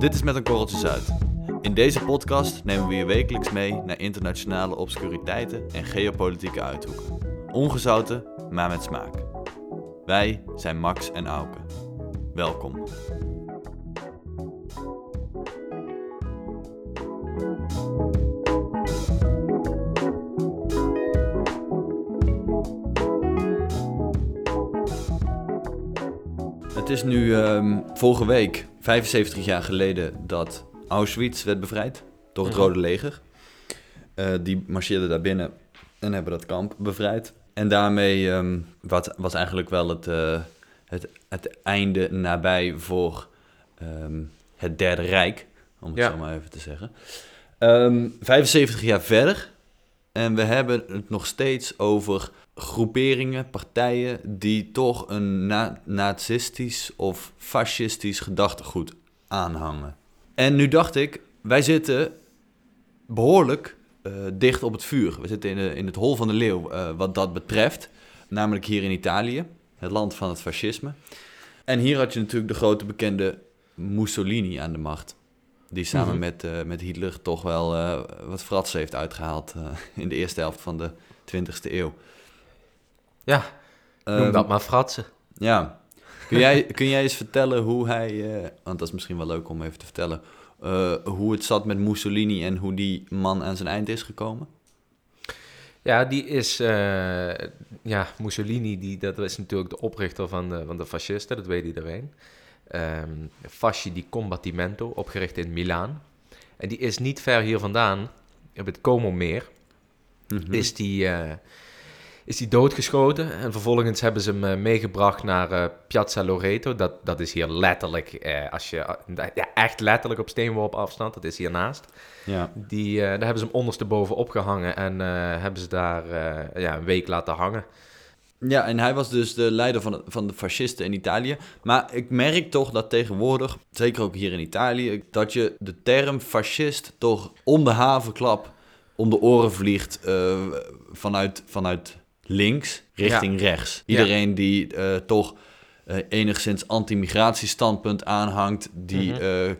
Dit is Met een Korreltje Zuid. In deze podcast nemen we je wekelijks mee naar internationale obscuriteiten en geopolitieke uithoeken. Ongezouten, maar met smaak. Wij zijn Max en Auke. Welkom. Het is nu vorige week, 75 jaar geleden, dat Auschwitz werd bevrijd door het Rode Leger. Die marcheerden daar binnen en hebben dat kamp bevrijd. En daarmee was eigenlijk wel het einde nabij voor het Derde Rijk, om het zo maar even te zeggen. 75 jaar verder en we hebben het nog steeds over groeperingen, partijen die toch een nazistisch of fascistisch gedachtegoed aanhangen. En nu dacht ik, wij zitten behoorlijk dicht op het vuur. We zitten in het hol van de leeuw wat dat betreft. Namelijk hier in Italië, het land van het fascisme. En hier had je natuurlijk de grote bekende Mussolini aan de macht. Die samen met Hitler toch wel wat fratsen heeft uitgehaald in de eerste helft van de 20e eeuw. Ja, noem dat maar fratsen. Ja. Kun jij eens vertellen hoe hij... want dat is misschien wel leuk om even te vertellen. Hoe het zat met Mussolini en hoe die man aan zijn eind is gekomen? Ja, die is... Mussolini, dat is natuurlijk de oprichter van de fascisten. Dat weet iedereen. Fasci di Combattimento, opgericht in Milaan. En die is niet ver hier vandaan, op het Comomeer, is die doodgeschoten en vervolgens hebben ze hem meegebracht naar Piazza Loreto. Dat is hier letterlijk, echt letterlijk op steenworp afstand, dat is hiernaast. Ja. Daar hebben ze hem ondersteboven opgehangen en hebben ze daar een week laten hangen. Ja, en hij was dus de leider van de fascisten in Italië. Maar ik merk toch dat tegenwoordig, zeker ook hier in Italië, dat je de term fascist toch om de havenklap, om de oren vliegt vanuit links richting rechts. Iedereen die toch enigszins anti-migratiestandpunt aanhangt, die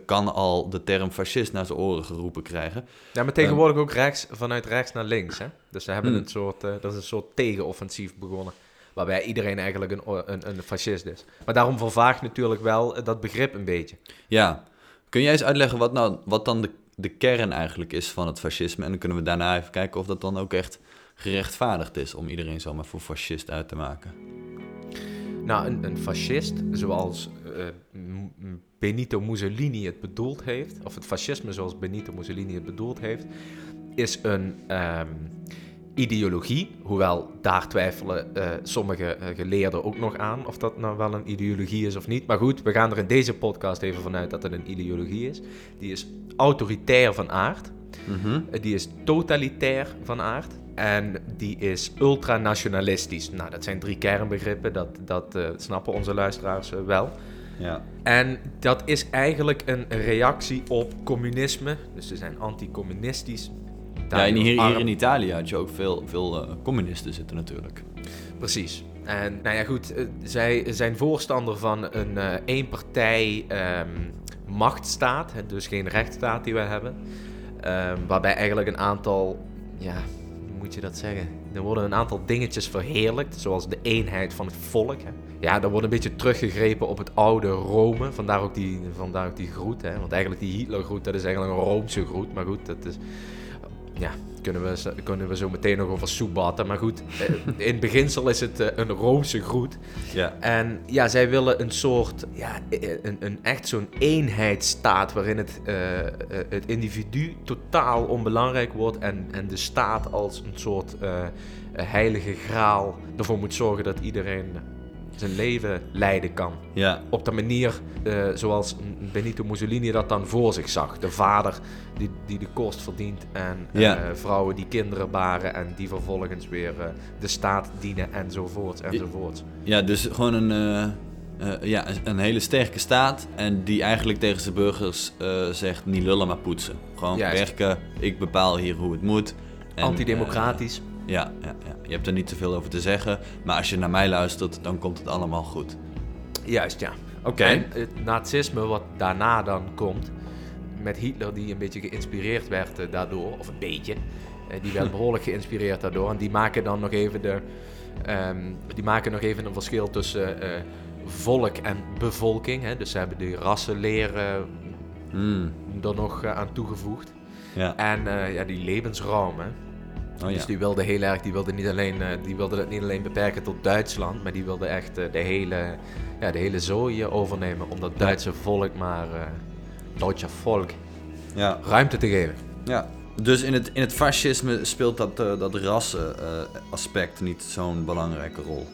kan al de term fascist naar zijn oren geroepen krijgen. Ja, maar tegenwoordig ook rechts, vanuit rechts naar links. Hè? Dus ze hebben dat is een soort tegenoffensief begonnen, waarbij iedereen eigenlijk een fascist is. Maar daarom vervaagt natuurlijk wel dat begrip een beetje. Ja, kun jij eens uitleggen wat dan de kern eigenlijk is van het fascisme? En dan kunnen we daarna even kijken of dat dan ook echt gerechtvaardigd is om iedereen zomaar voor fascist uit te maken. Nou, een fascist, zoals Benito Mussolini het bedoeld heeft, of het fascisme zoals Benito Mussolini het bedoeld heeft, is een ideologie, hoewel daar twijfelen sommige geleerden ook nog aan of dat nou wel een ideologie is of niet. Maar goed, we gaan er in deze podcast even vanuit dat het een ideologie is. Die is autoritair van aard, die is totalitair van aard. En die is ultranationalistisch. Nou, dat zijn 3 kernbegrippen, dat snappen onze luisteraars wel. Ja. En dat is eigenlijk een reactie op communisme. Dus ze zijn anticommunistisch. Ja, en hier in Italië had je ook veel communisten zitten natuurlijk. Precies. En nou ja, goed, zij zijn voorstander van een eenpartij machtsstaat. Dus geen rechtsstaat die we hebben. Waarbij eigenlijk een aantal... Ja, moet je dat zeggen? Er worden een aantal dingetjes verheerlijkt, zoals de eenheid van het volk. Hè. Ja, er wordt een beetje teruggegrepen op het oude Rome, vandaar ook die groet. Hè. Want eigenlijk die Hitlergroet, dat is eigenlijk een Roomse groet. Maar goed, dat is... Ja, kunnen we zo meteen nog over soebatten. Maar goed, in beginsel is het een Roomse groet. Ja. En ja, zij willen een soort... Ja, een echt zo'n eenheidsstaat waarin het individu totaal onbelangrijk wordt... en de staat als een soort heilige graal ervoor moet zorgen dat iedereen zijn leven leiden kan. Ja. Op de manier zoals Benito Mussolini dat dan voor zich zag. De vader die de kost verdient en vrouwen die kinderen baren en die vervolgens weer de staat dienen enzovoorts. Ja, dus gewoon een hele sterke staat en die eigenlijk tegen zijn burgers zegt niet lullen maar poetsen. Gewoon werken, ik bepaal hier hoe het moet. En, antidemocratisch. Ja, je hebt er niet zoveel over te zeggen, maar als je naar mij luistert, dan komt het allemaal goed. Juist, ja. Oké. En het nazisme wat daarna dan komt, met Hitler die een beetje geïnspireerd werd daardoor, of een beetje. Die werd behoorlijk geïnspireerd daardoor. En die maken dan nog even een verschil tussen volk en bevolking. Hè? Dus ze hebben de rassenleer er nog aan toegevoegd. Ja. En die levensraum. Hè? Oh, dus ja. Die wilden heel erg, die wilden het niet alleen beperken tot Duitsland, maar die wilden echt de hele zooi overnemen om dat Duitse volk maar Duitse volk ruimte te geven. Ja. Dus in het fascisme speelt dat rassen aspect niet zo'n belangrijke rol?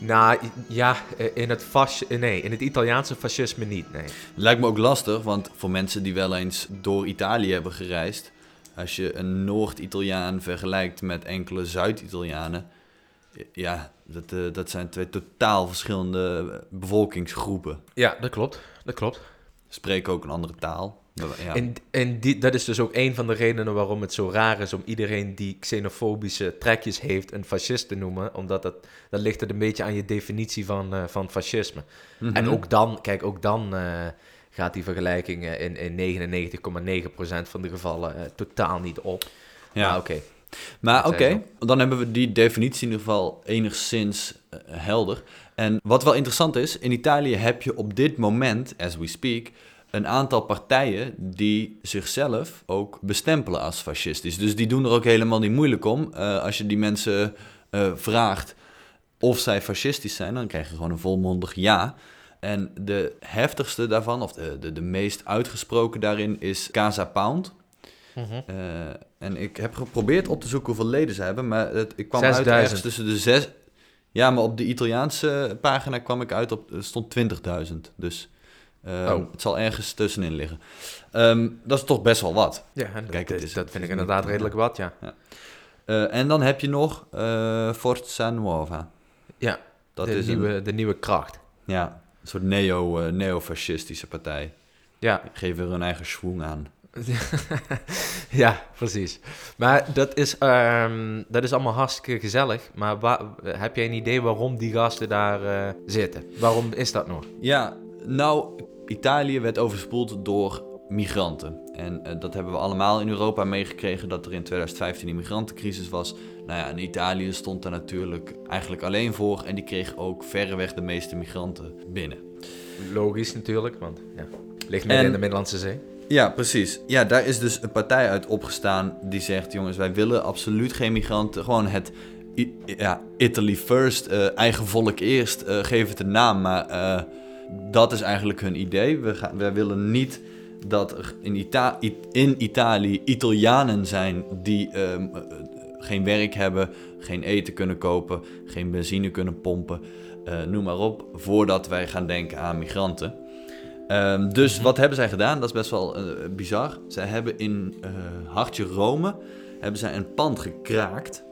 Nou ja, in het Italiaanse fascisme niet, nee. Lijkt me ook lastig, want voor mensen die wel eens door Italië hebben gereisd, als je een Noord-Italiaan vergelijkt met enkele Zuid-Italianen, ja, dat zijn twee totaal verschillende bevolkingsgroepen. Ja, dat klopt. Spreken ook een andere taal. Ja. En dat is dus ook een van de redenen waarom het zo raar is om iedereen die xenofobische trekjes heeft een fascist te noemen. Omdat dat ligt het een beetje aan je definitie van fascisme. Mm-hmm. En ook dan gaat die vergelijking in 99,9% van de gevallen totaal niet op. Ja. Maar oké, dan hebben we die definitie in ieder geval enigszins helder. En wat wel interessant is, in Italië heb je op dit moment, as we speak, een aantal partijen die zichzelf ook bestempelen als fascistisch. Dus die doen er ook helemaal niet moeilijk om. Als je die mensen vraagt of zij fascistisch zijn, dan krijg je gewoon een volmondig ja. En de heftigste daarvan, of de meest uitgesproken daarin, is Casa Pound. Mm-hmm. En ik heb geprobeerd op te zoeken hoeveel leden ze hebben, maar ik kwam 6.000. Uit tussen de 6... Ja, maar op de Italiaanse pagina kwam ik uit op... stond 20.000, dus... Het zal ergens tussenin liggen. Dat is toch best wel wat. Ja, dat vind ik inderdaad redelijk wat. En dan heb je nog Forza Nuova. Ja, dat is de nieuwe kracht. Ja, een soort neofascistische partij. Ja. Geven er hun eigen schwung aan. Ja, precies. Maar dat is allemaal hartstikke gezellig. Maar heb jij een idee waarom die gasten daar zitten? Waarom is dat nog? Ja, nou, Italië werd overspoeld door migranten. En dat hebben we allemaal in Europa meegekregen, dat er in 2015 die migrantencrisis was. Nou ja, en Italië stond daar natuurlijk eigenlijk alleen voor. En die kreeg ook verreweg de meeste migranten binnen. Logisch natuurlijk, want ja, ligt midden in de Middellandse Zee. Ja, precies. Ja, daar is dus een partij uit opgestaan die zegt, jongens, wij willen absoluut geen migranten. Gewoon het... Ja, Italy first, eigen volk eerst, geef het een naam, maar... Dat is eigenlijk hun idee. Wij willen niet dat er in Italië Italianen zijn die geen werk hebben, geen eten kunnen kopen, geen benzine kunnen pompen, noem maar op, voordat wij gaan denken aan migranten. Dus wat hebben zij gedaan? Dat is best wel bizar. Zij hebben in hartje Rome hebben zij een pand gekraakt.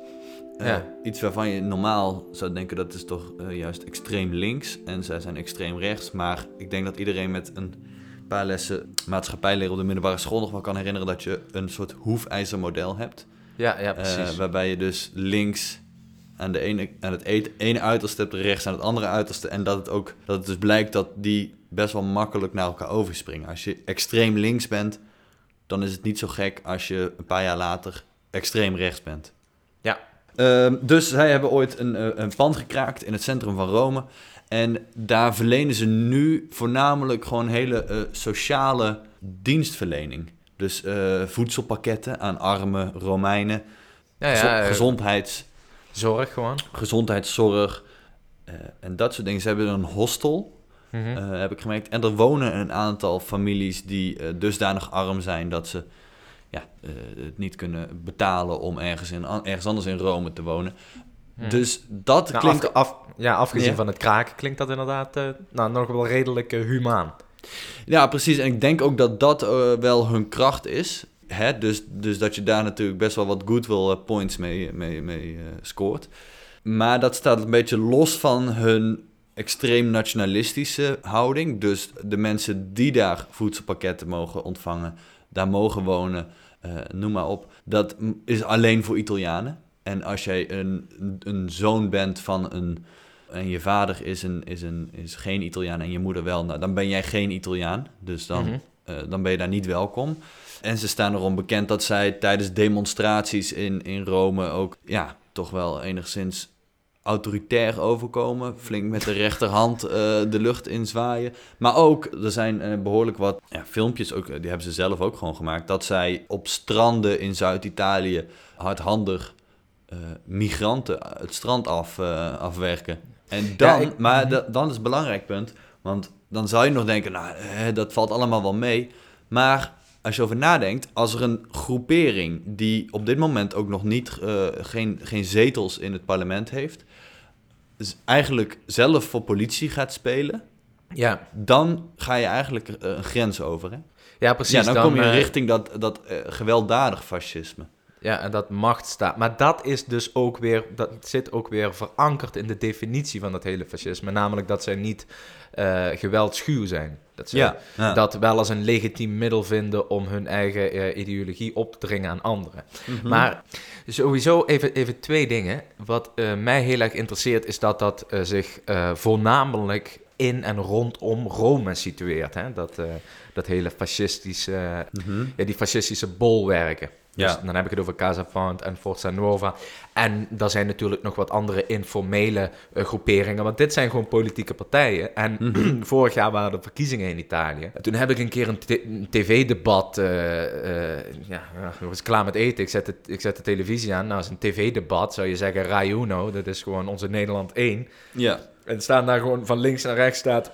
Iets waarvan je normaal zou denken dat is toch juist extreem links en zij zijn extreem rechts. Maar ik denk dat iedereen met een paar lessen maatschappijleer op de middelbare school nog wel kan herinneren dat je een soort hoefijzermodel hebt. Ja, precies. Waarbij je dus links aan het ene uiterste hebt, rechts aan het andere uiterste. En dat het dus blijkt dat die best wel makkelijk naar elkaar overspringen. Als je extreem links bent, dan is het niet zo gek als je een paar jaar later extreem rechts bent. Ja. Dus zij hebben ooit een pand gekraakt in het centrum van Rome. En daar verlenen ze nu voornamelijk gewoon hele sociale dienstverlening. Dus voedselpakketten aan arme Romeinen. Gezondheidszorg gewoon. Gezondheidszorg. En dat soort dingen. Ze hebben een hostel, heb ik gemerkt. En er wonen een aantal families die dusdanig arm zijn dat ze... het niet kunnen betalen om ergens anders in Rome te wonen. Dus dat klinkt... Afgezien van het kraken klinkt dat inderdaad nog wel redelijk humaan. Ja, precies. En ik denk ook dat dat wel hun kracht is. Hè? Dus dat je daar natuurlijk best wel wat goodwill points mee scoort. Maar dat staat een beetje los van hun extreem nationalistische houding. Dus de mensen die daar voedselpakketten mogen ontvangen, daar mogen wonen, noem maar op. Dat is alleen voor Italianen. En als jij een zoon bent van een... en je vader is geen Italiaan en je moeder wel... Nou, dan ben jij geen Italiaan. Dus dan dan ben je daar niet welkom. En ze staan erom bekend dat zij tijdens demonstraties in Rome ook ja, toch wel enigszins autoritair overkomen. Flink met de rechterhand de lucht inzwaaien. Maar ook, er zijn behoorlijk wat filmpjes, ook, die hebben ze zelf ook gewoon gemaakt, dat zij op stranden in Zuid-Italië hardhandig migranten het strand afwerken. En dan, ja, dan is het belangrijk punt, want dan zou je nog denken, nou, dat valt allemaal wel mee. Maar als je over nadenkt, als er een groepering die op dit moment ook nog niet geen zetels in het parlement heeft, dus eigenlijk zelf voor politie gaat spelen, ja, dan ga je eigenlijk een grens over. Hè? Ja, precies. Ja, dan kom je richting dat gewelddadig fascisme. Ja, en dat macht staat. Maar dat is dus ook weer, dat zit ook weer verankerd in de definitie van dat hele fascisme. Namelijk dat zij niet geweldschuw zijn. Dat ze dat wel als een legitiem middel vinden om hun eigen ideologie op te dringen aan anderen. Mm-hmm. Maar sowieso even twee dingen. Wat mij heel erg interesseert is dat zich voornamelijk in en rondom Rome situeert. Hè? Dat hele fascistische, die fascistische bolwerken. Dus dan heb ik het over Casa Pound en Forza Nuova. En daar zijn natuurlijk nog wat andere informele groeperingen. Want dit zijn gewoon politieke partijen. En vorig jaar waren er verkiezingen in Italië. En toen heb ik een keer een tv-debat. Ik was klaar met eten. Ik zet de televisie aan. Nou, is een tv-debat. Zou je zeggen, Rai Uno. Dat is gewoon onze Nederland 1. Ja. En staan daar gewoon van links naar rechts staat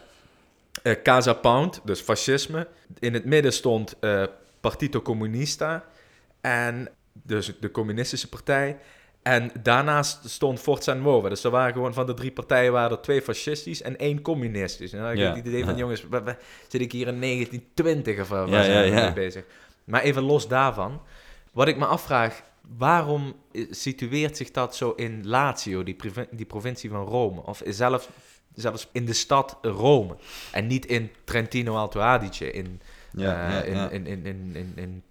Casa Pound. Dus fascisme. In het midden stond Partito Comunista. En dus de communistische partij. En daarnaast stond Forza Nuova. Dus er waren gewoon van de drie partijen waren er 2 fascistisch en 1 communistisch. En dan had ik het idee van, jongens, zit ik hier in 1920 of waar zijn we mee bezig? Maar even los daarvan. Wat ik me afvraag, waarom situeert zich dat zo in Lazio, die provincie van Rome? Of zelfs in de stad Rome. En niet in Trentino Alto Adige, in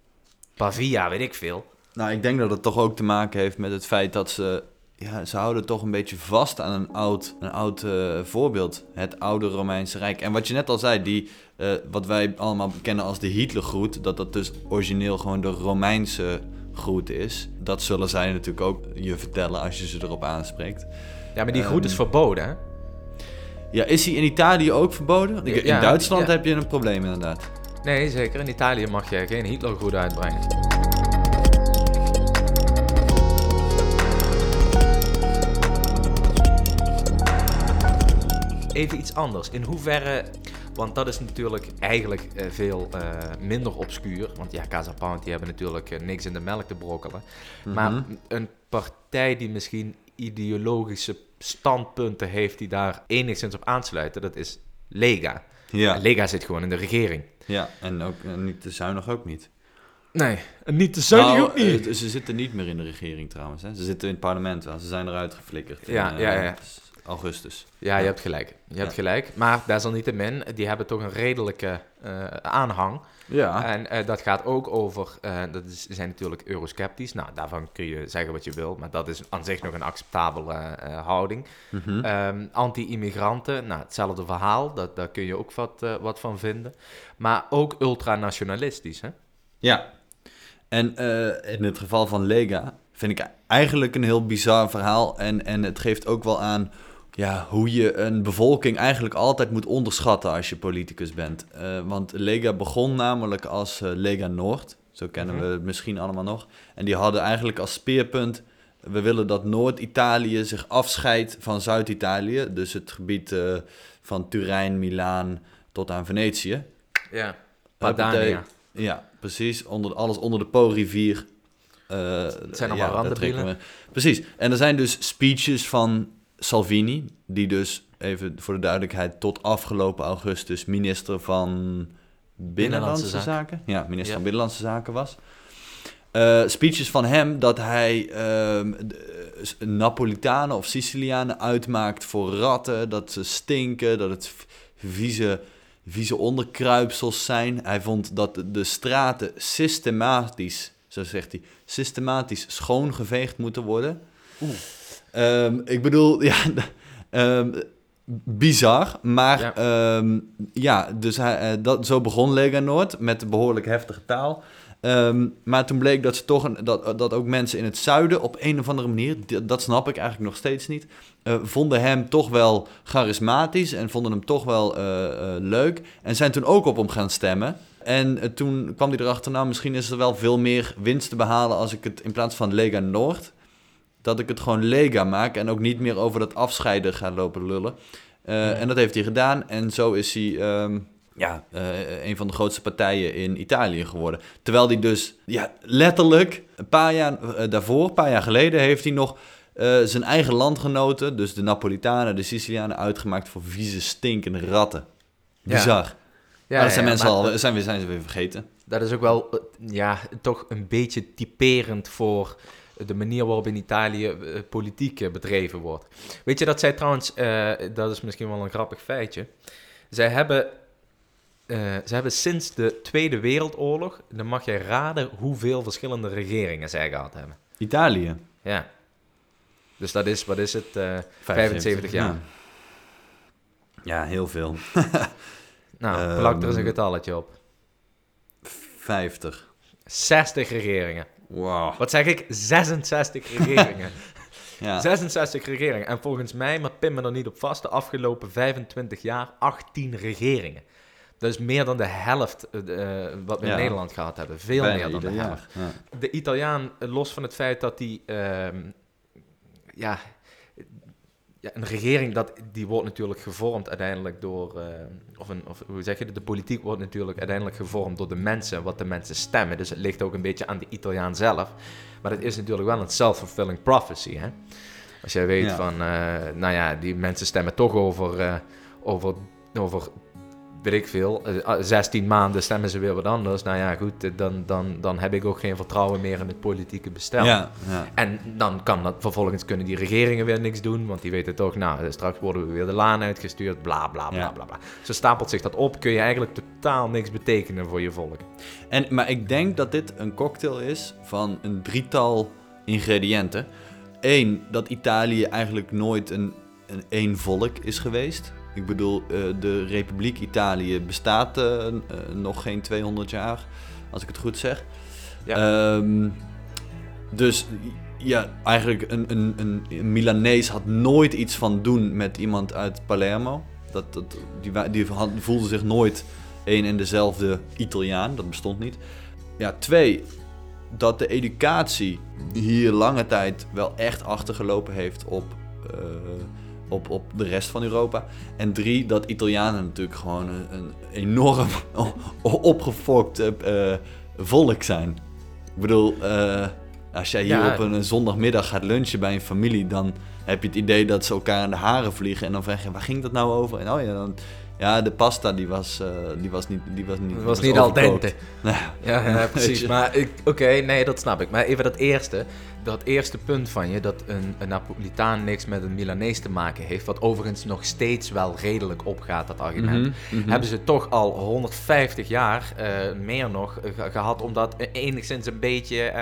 Pavia, weet ik veel. Nou, ik denk dat het toch ook te maken heeft met het feit dat ze... Ja, ze houden toch een beetje vast aan een oud voorbeeld. Het oude Romeinse Rijk. En wat je net al zei, wat wij allemaal kennen als de Hitlergroet, dat dus origineel gewoon de Romeinse groet is. Dat zullen zij natuurlijk ook je vertellen als je ze erop aanspreekt. Ja, maar die groet is verboden, hè? Ja, is die in Italië ook verboden? In Duitsland heb je een probleem inderdaad. Nee, zeker. In Italië mag je geen Hitlergroet uitbrengen. Even iets anders. In hoeverre... Want dat is natuurlijk eigenlijk veel minder obscuur. Want ja, Casa Pound, die hebben natuurlijk niks in de melk te brokkelen. Mm-hmm. Maar een partij die misschien ideologische standpunten heeft die daar enigszins op aansluiten, dat is Lega. Ja. Lega zit gewoon in de regering. Ja, en ook niet te zuinig ook niet. Nee, niet te zuinig ook niet. Ze zitten niet meer in de regering trouwens. Hè? Ze zitten in het parlement wel. Ze zijn eruit geflikkerd in augustus. Ja, je hebt gelijk. Maar desalniettemin, die hebben toch een redelijke aanhang. Ja. En dat gaat ook over... ze zijn natuurlijk eurosceptisch. Nou, daarvan kun je zeggen wat je wil. Maar dat is aan zich nog een acceptabele houding. Mm-hmm. Anti-immigranten. Nou, hetzelfde verhaal. Daar kun je ook wat van vinden. Maar ook ultranationalistisch, hè? Ja. En in het geval van Lega vind ik eigenlijk een heel bizar verhaal. En het geeft ook wel aan... Ja, hoe je een bevolking eigenlijk altijd moet onderschatten als je politicus bent. Want Lega begon namelijk als Lega Noord. Zo kennen we het misschien allemaal nog. En die hadden eigenlijk als speerpunt... We willen dat Noord-Italië zich afscheidt van Zuid-Italië. Dus het gebied van Turijn, Milaan tot aan Venetië. Ja, Padania. Ja, precies. Alles onder de Po-rivier. Het zijn allemaal randenbielen. Precies. En er zijn dus speeches van... Salvini, die dus, even voor de duidelijkheid, tot afgelopen augustus minister van Binnenlandse Zaken. Ja, minister van Binnenlandse Zaken was. Speeches van hem dat hij Napolitanen of Sicilianen uitmaakt voor ratten, dat ze stinken, dat het vieze onderkruipsels zijn. Hij vond dat de straten systematisch, zo zegt hij, systematisch schoongeveegd moeten worden. Ik bedoel, bizar, maar ja, dus zo begon Lega Noord met een behoorlijk heftige taal. Maar toen bleek dat ze toch dat ook mensen in het zuiden op een of andere manier, dat snap ik eigenlijk nog steeds niet, vonden hem toch wel charismatisch en vonden hem toch wel leuk en zijn toen ook op hem gaan stemmen. En toen kwam hij erachter, nou misschien is er wel veel meer winst te behalen als ik het in plaats van Lega Noord, dat ik het gewoon Lega maak en ook niet meer over dat afscheiden ga lopen lullen. En dat heeft hij gedaan en zo is hij... een van de grootste partijen in Italië geworden. Terwijl hij dus letterlijk een paar jaar geleden... heeft hij nog zijn eigen landgenoten, dus de Napolitanen, de Sicilianen, uitgemaakt voor vieze, stinkende ratten. Bizar. Zijn ze weer vergeten. Dat is ook wel toch een beetje typerend voor de manier waarop in Italië politiek bedreven wordt. Weet je, dat zij trouwens... dat is misschien wel een grappig feitje. Ze hebben sinds de Tweede Wereldoorlog, dan mag jij raden hoeveel verschillende regeringen zij gehad hebben. Italië? Ja. Dus dat is, 75 jaar. Ja, heel veel. Nou, plak er eens een getalletje op. 50. 60 regeringen. Wow. Wat zeg ik? 66 regeringen. Ja. 66 regeringen. En volgens mij, maar pin me er niet op vast, de afgelopen 25 jaar 18 regeringen. Dat is meer dan de helft wat we in Nederland gehad hebben. Veel bijna meer dan de helft. Ja. De Italiaan, los van het feit dat die... een regering, die wordt natuurlijk gevormd uiteindelijk door... de politiek wordt natuurlijk uiteindelijk gevormd door de mensen, wat de mensen stemmen. Dus het ligt ook een beetje aan de Italiaan zelf. Maar het is natuurlijk wel een self-fulfilling prophecy, hè? Als jij weet van... die mensen stemmen toch over weet ik veel, 16 maanden stemmen ze weer wat anders. Nou ja, goed, dan heb ik ook geen vertrouwen meer in het politieke bestel. Ja. En dan kan dat, vervolgens kunnen die regeringen weer niks doen, want die weten toch, nou, straks worden we weer de laan uitgestuurd, bla, bla, bla, bla, bla. Zo stapelt zich dat op, kun je eigenlijk totaal niks betekenen voor je volk. Maar ik denk dat dit een cocktail is van een drietal ingrediënten. 1, dat Italië eigenlijk nooit een één volk is geweest. Ik bedoel, de Republiek Italië bestaat nog geen 200 jaar, als ik het goed zeg. Ja. Eigenlijk een Milanees had nooit iets van doen met iemand uit Palermo. Die voelde zich nooit één en dezelfde Italiaan, dat bestond niet. 2, dat de educatie hier lange tijd wel echt achtergelopen heeft op de rest van Europa. En 3, dat Italianen natuurlijk gewoon een enorm opgefokt volk zijn. Ik bedoel, als jij hier op een zondagmiddag gaat lunchen bij een familie, dan heb je het idee dat ze elkaar in de haren vliegen. En dan vraag je, waar ging dat nou over? En de pasta, die was niet al dente. Nee. Ja, precies. Maar dat snap ik. Maar even dat eerste punt van je, dat een Napolitaan niks met een Milanees te maken heeft, wat overigens nog steeds wel redelijk opgaat, dat argument, hebben ze toch al 150 jaar, meer nog, gehad om dat enigszins een beetje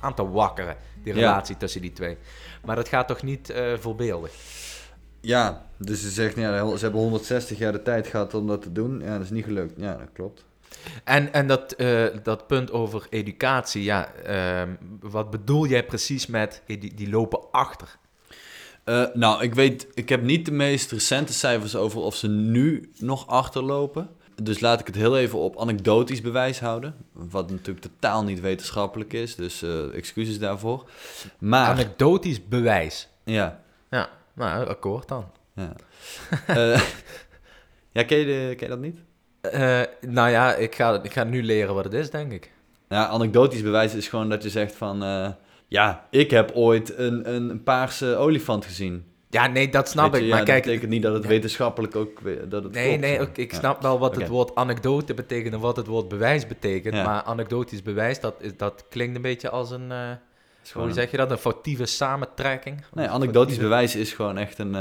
aan te wakkeren, die relatie tussen die twee. Maar dat gaat toch niet voorbeeldig? Ja, dus ze zegt, ze hebben 160 jaar de tijd gehad om dat te doen. Ja, dat is niet gelukt. Ja, dat klopt. En dat punt over educatie, wat bedoel jij precies met die lopen achter? Ik heb niet de meest recente cijfers over of ze nu nog achterlopen. Dus laat ik het heel even op anekdotisch bewijs houden. Wat natuurlijk totaal niet wetenschappelijk is, dus excuses daarvoor. Maar anekdotisch bewijs? Ja. Nou, akkoord dan. Ja, ken je dat niet? Ik ga nu leren wat het is, denk ik. Ja, anekdotisch bewijs is gewoon dat je zegt van... ik heb ooit een paarse olifant gezien. Ja, nee, dat snap ik. Maar dat betekent niet dat het wetenschappelijk ook... Dat het ik snap wel wat het woord anekdote betekent en wat het woord bewijs betekent. Ja. Maar anekdotisch bewijs, dat klinkt een beetje als een... Hoe zeg je dat? Een foutieve samentrekking? Nee, anekdotisch bewijs is gewoon echt een...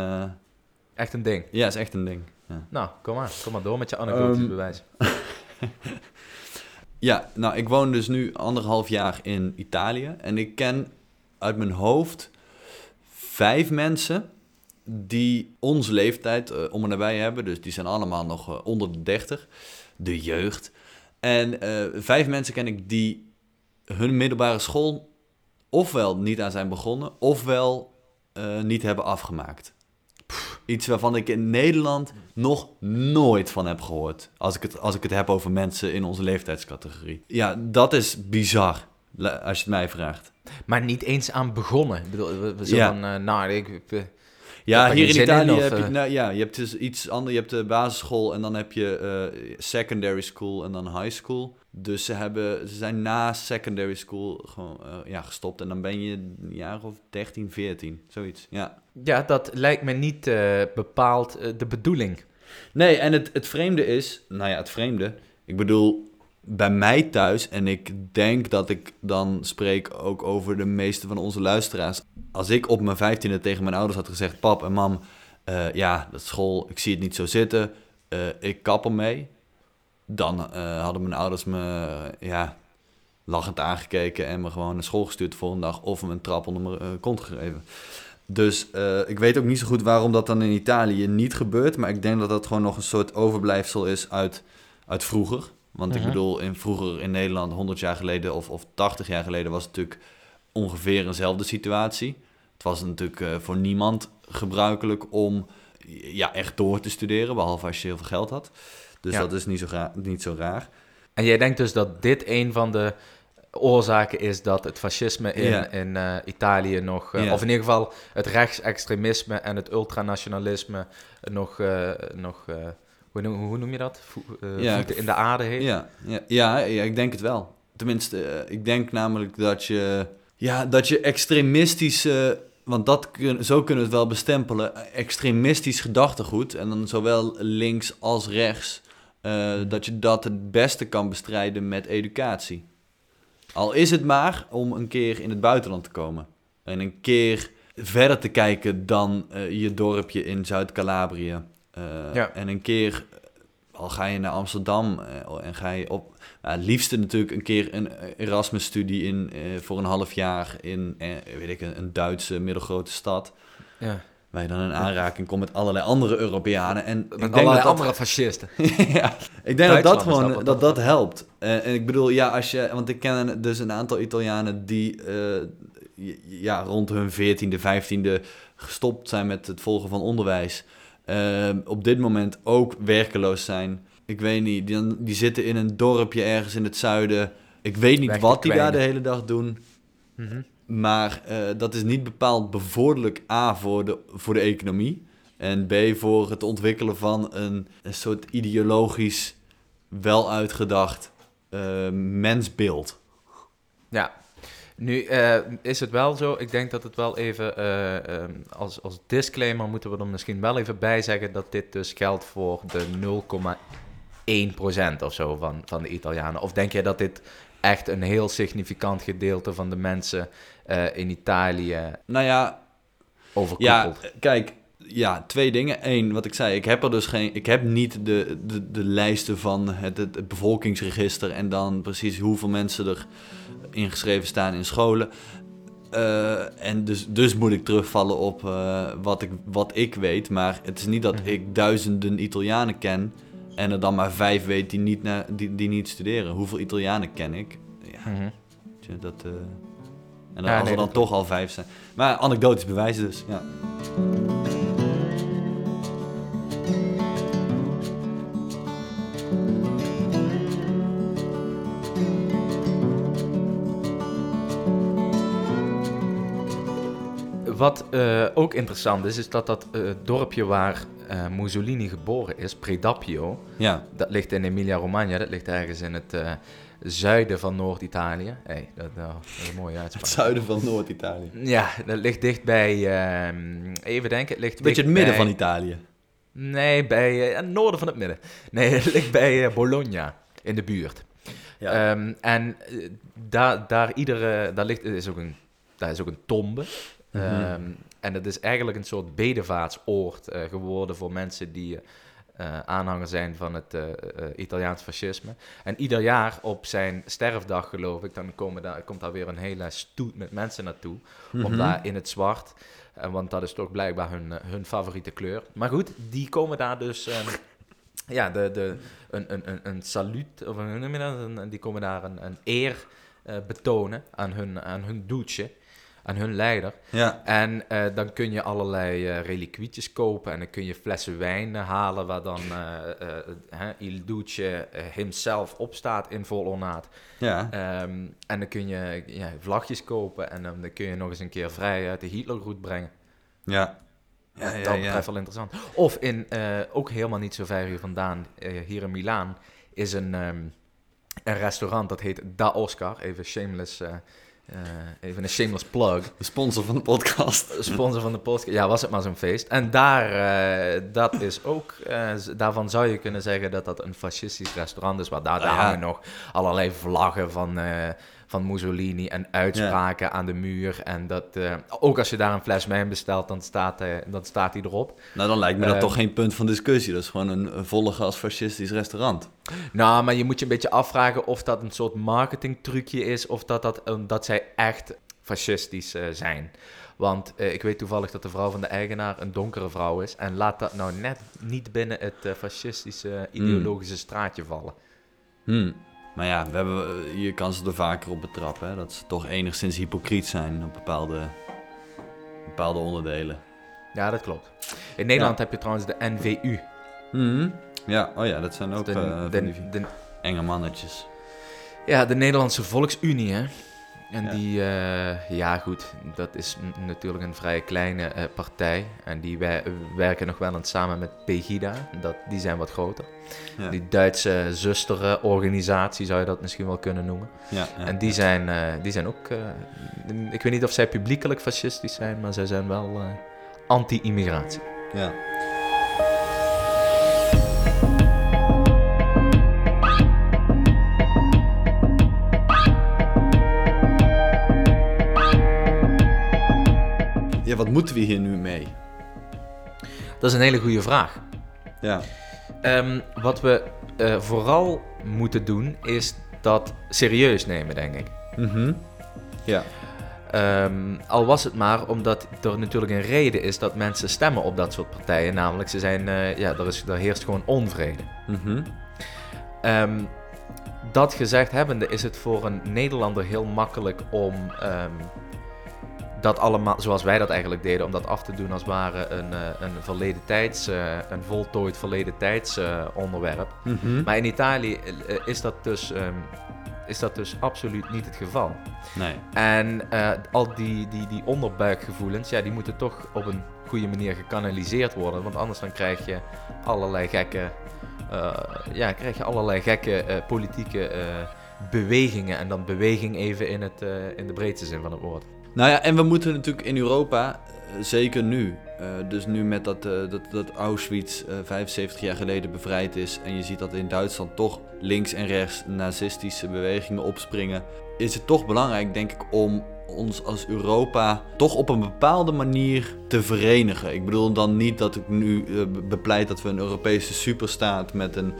Echt een ding? Ja, is echt een ding. Ja. Nou, kom maar door met je anekdotisch bewijs. Ik woon dus nu 1,5 jaar in Italië. En ik ken uit mijn hoofd 5 mensen die onze leeftijd om en nabij hebben. Dus die zijn allemaal nog onder de 30. De jeugd. En 5 mensen ken ik die hun middelbare school ofwel niet aan zijn begonnen, ofwel niet hebben afgemaakt. Iets waarvan ik in Nederland nog nooit van heb gehoord. Als ik het heb over mensen in onze leeftijdscategorie. Ja, dat is bizar, als je het mij vraagt. Maar niet eens aan begonnen. Ik bedoel, ja, hier in Italië heb je... Nou, ja, je hebt dus iets anders. Je hebt de basisschool en dan heb je secondary school en dan high school. Dus ze zijn na secondary school gewoon gestopt. En dan ben je een jaar of 13, 14, zoiets. Ja, ja, dat lijkt me niet bepaald de bedoeling. Nee, en het vreemde is... Nou ja, het vreemde. Ik bedoel, bij mij thuis... En ik denk dat ik dan spreek ook over de meeste van onze luisteraars. Als ik op mijn 15e tegen mijn ouders had gezegd... Pap en mam, dat school, ik zie het niet zo zitten. Ik kap ermee. Dan hadden mijn ouders me lachend aangekeken... en me gewoon naar school gestuurd voor een dag... of me een trap onder mijn kont gegeven. Dus ik weet ook niet zo goed waarom dat dan in Italië niet gebeurt... maar ik denk dat dat gewoon nog een soort overblijfsel is uit vroeger. Want ik bedoel, vroeger in Nederland, 100 jaar geleden of 80 jaar geleden... was het natuurlijk ongeveer eenzelfde situatie. Het was natuurlijk voor niemand gebruikelijk om echt door te studeren... behalve als je heel veel geld had... Dus dat is niet zo raar. En jij denkt dus dat dit een van de oorzaken is dat het fascisme in Italië nog... Of in ieder geval het rechtsextremisme en het ultranationalisme nog hoe noem je dat? Voeten in de aarde heeft? Ja, ik denk het wel. Tenminste, ik denk namelijk dat je extremistische... Want zo kunnen we het wel bestempelen. Extremistisch gedachtegoed. En dan zowel links als rechts. Dat je dat het beste kan bestrijden met educatie. Al is het maar om een keer in het buitenland te komen. En een keer verder te kijken dan je dorpje in Zuid-Calabrië. En een keer... Al ga je naar Amsterdam en ga je op... het liefste natuurlijk een keer een Erasmus-studie voor een half jaar in, een Duitse middelgrote stad. Ja. Waar je dan in aanraking komt met allerlei andere Europeanen. En met andere fascisten. Ja, ik denk dat gewoon dat helpt. En ik bedoel, want ik ken dus een aantal Italianen die rond hun 14e, 15e gestopt zijn met het volgen van onderwijs. Op dit moment ook werkeloos zijn. Ik weet niet, die zitten in een dorpje ergens in het zuiden. Ik weet niet wat die daar de hele dag doen. Mm-hmm. Maar dat is niet bepaald bevorderlijk A voor de economie. En B voor het ontwikkelen van een soort ideologisch wel uitgedacht mensbeeld. Ja, nu is het wel zo. Ik denk dat het wel even als disclaimer moeten we er misschien wel even bij zeggen... dat dit dus geldt voor de 0,1% of zo van de Italianen. Of denk jij dat dit echt een heel significant gedeelte van de mensen in Italië overkoepelt? Ja, kijk, twee dingen. Eén, wat ik zei, ik heb er dus ik heb niet de lijsten van het bevolkingsregister en dan precies hoeveel mensen er ingeschreven staan in scholen. En dus moet ik terugvallen op wat ik weet. Maar het is niet dat ik duizenden Italianen ken... en er dan maar 5 weet die niet studeren. Hoeveel Italianen ken ik? Ja, dat... En dan als er dan toch al 5 zijn. Maar anekdotisch bewijs dus, ja. Wat ook interessant is dat dorpje waar Mussolini geboren is, Predappio, dat ligt in Emilia-Romagna, dat ligt ergens in het zuiden van Noord-Italië. Hey, dat is een mooie uitspraak. Het zuiden van Noord-Italië. Ja, dat ligt dicht bij, even denken, het ligt... Beetje het midden van Italië. Nee, bij het noorden van het midden. Nee, het ligt bij Bologna, in de buurt. Ja. Daar is ook een tombe. En dat is eigenlijk een soort bedevaartsoord geworden voor mensen die aanhanger zijn van het Italiaans fascisme. En ieder jaar op zijn sterfdag, geloof ik, dan komt daar weer een hele stoet met mensen naartoe. Om daar in het zwart Want dat is toch blijkbaar hun favoriete kleur. Maar goed, die komen daar dus... een saluut, of hoe noem je dat? Die komen daar een eer betonen aan hun doetje, aan hun leider. Ja. En dan kun je allerlei reliquietjes kopen en dan kun je flessen wijn halen waar dan il doetje himself op staat in vol ornaat. Ja. En dan kun je vlagjes kopen en dan kun je nog eens een keer vrij uit de Hitlergroet brengen. Ja. Ja, dat betreft wel interessant. Of in, ook helemaal niet zo ver hier vandaan, hier in Milaan, is een restaurant dat heet Da Oscar. Even een shameless plug. Sponsor van de podcast. Sponsor van de podcast. Ja, was het maar zo'n feest. En daar, dat is ook, daarvan zou je kunnen zeggen dat dat een fascistisch restaurant is. Maar daar hangen nog allerlei vlaggen van Mussolini en uitspraken aan de muur. En dat, ook als je daar een fles wijn bestelt, dan staat die erop. Nou, dan lijkt me dat toch geen punt van discussie. Dat is gewoon een volle gas fascistisch restaurant. Nou, maar je moet je een beetje afvragen of dat een soort marketingtrucje is, of dat zij echt fascistisch zijn. Want ik weet toevallig dat de vrouw van de eigenaar een donkere vrouw is. En laat dat nou net niet binnen het fascistische, ideologische straatje vallen. Maar ja, je kan ze er vaker op betrappen, hè? Dat ze toch enigszins hypocriet zijn op bepaalde onderdelen. Ja, dat klopt. In Nederland heb je trouwens de NVU. Ja, oh ja, dat zijn ook de enge mannetjes. Ja, de Nederlandse Volksunie, hè. En die, goed, dat is natuurlijk een vrij kleine partij. En die werken nog wel eens samen met Pegida. Die zijn wat groter. Ja. Die Duitse zusterorganisatie zou je dat misschien wel kunnen noemen. Ja, ja, en die zijn ook... ik weet niet of zij publiekelijk fascistisch zijn, maar zij zijn wel anti-immigratie. Ja. Ja, wat moeten we hier nu mee? Dat is een hele goede vraag. Ja. Wat we vooral moeten doen, is dat serieus nemen, denk ik. Ja. Al was het maar omdat er natuurlijk een reden is dat mensen stemmen op dat soort partijen. Namelijk, ze zijn, er heerst gewoon onvrede. Dat gezegd hebbende is het voor een Nederlander heel makkelijk om... dat allemaal, zoals wij dat eigenlijk deden, om dat af te doen als het ware een voltooid verleden tijds onderwerp. Maar in Italië is dat dus absoluut niet het geval. Nee. En al die onderbuikgevoelens, die moeten toch op een goede manier gekanaliseerd worden, want anders dan krijg je allerlei gekke, politieke bewegingen. En dan beweging even in de breedste zin van het woord. Nou ja, en we moeten natuurlijk in Europa, zeker nu, dus nu met dat Auschwitz 75 jaar geleden bevrijd is en je ziet dat in Duitsland toch links en rechts nazistische bewegingen opspringen, is het toch belangrijk, denk ik, om ons als Europa toch op een bepaalde manier te verenigen. Ik bedoel dan niet dat ik nu bepleit dat we een Europese superstaat met een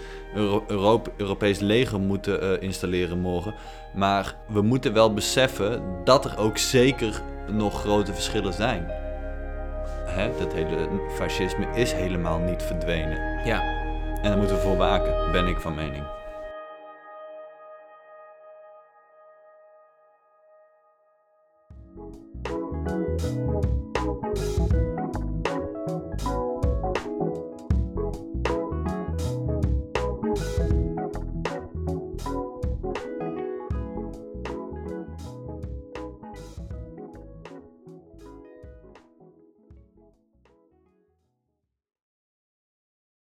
Europees leger moeten installeren morgen. Maar we moeten wel beseffen dat er ook zeker nog grote verschillen zijn. Hè? Dat hele fascisme is helemaal niet verdwenen. Ja. En daar moeten we voor waken, ben ik van mening.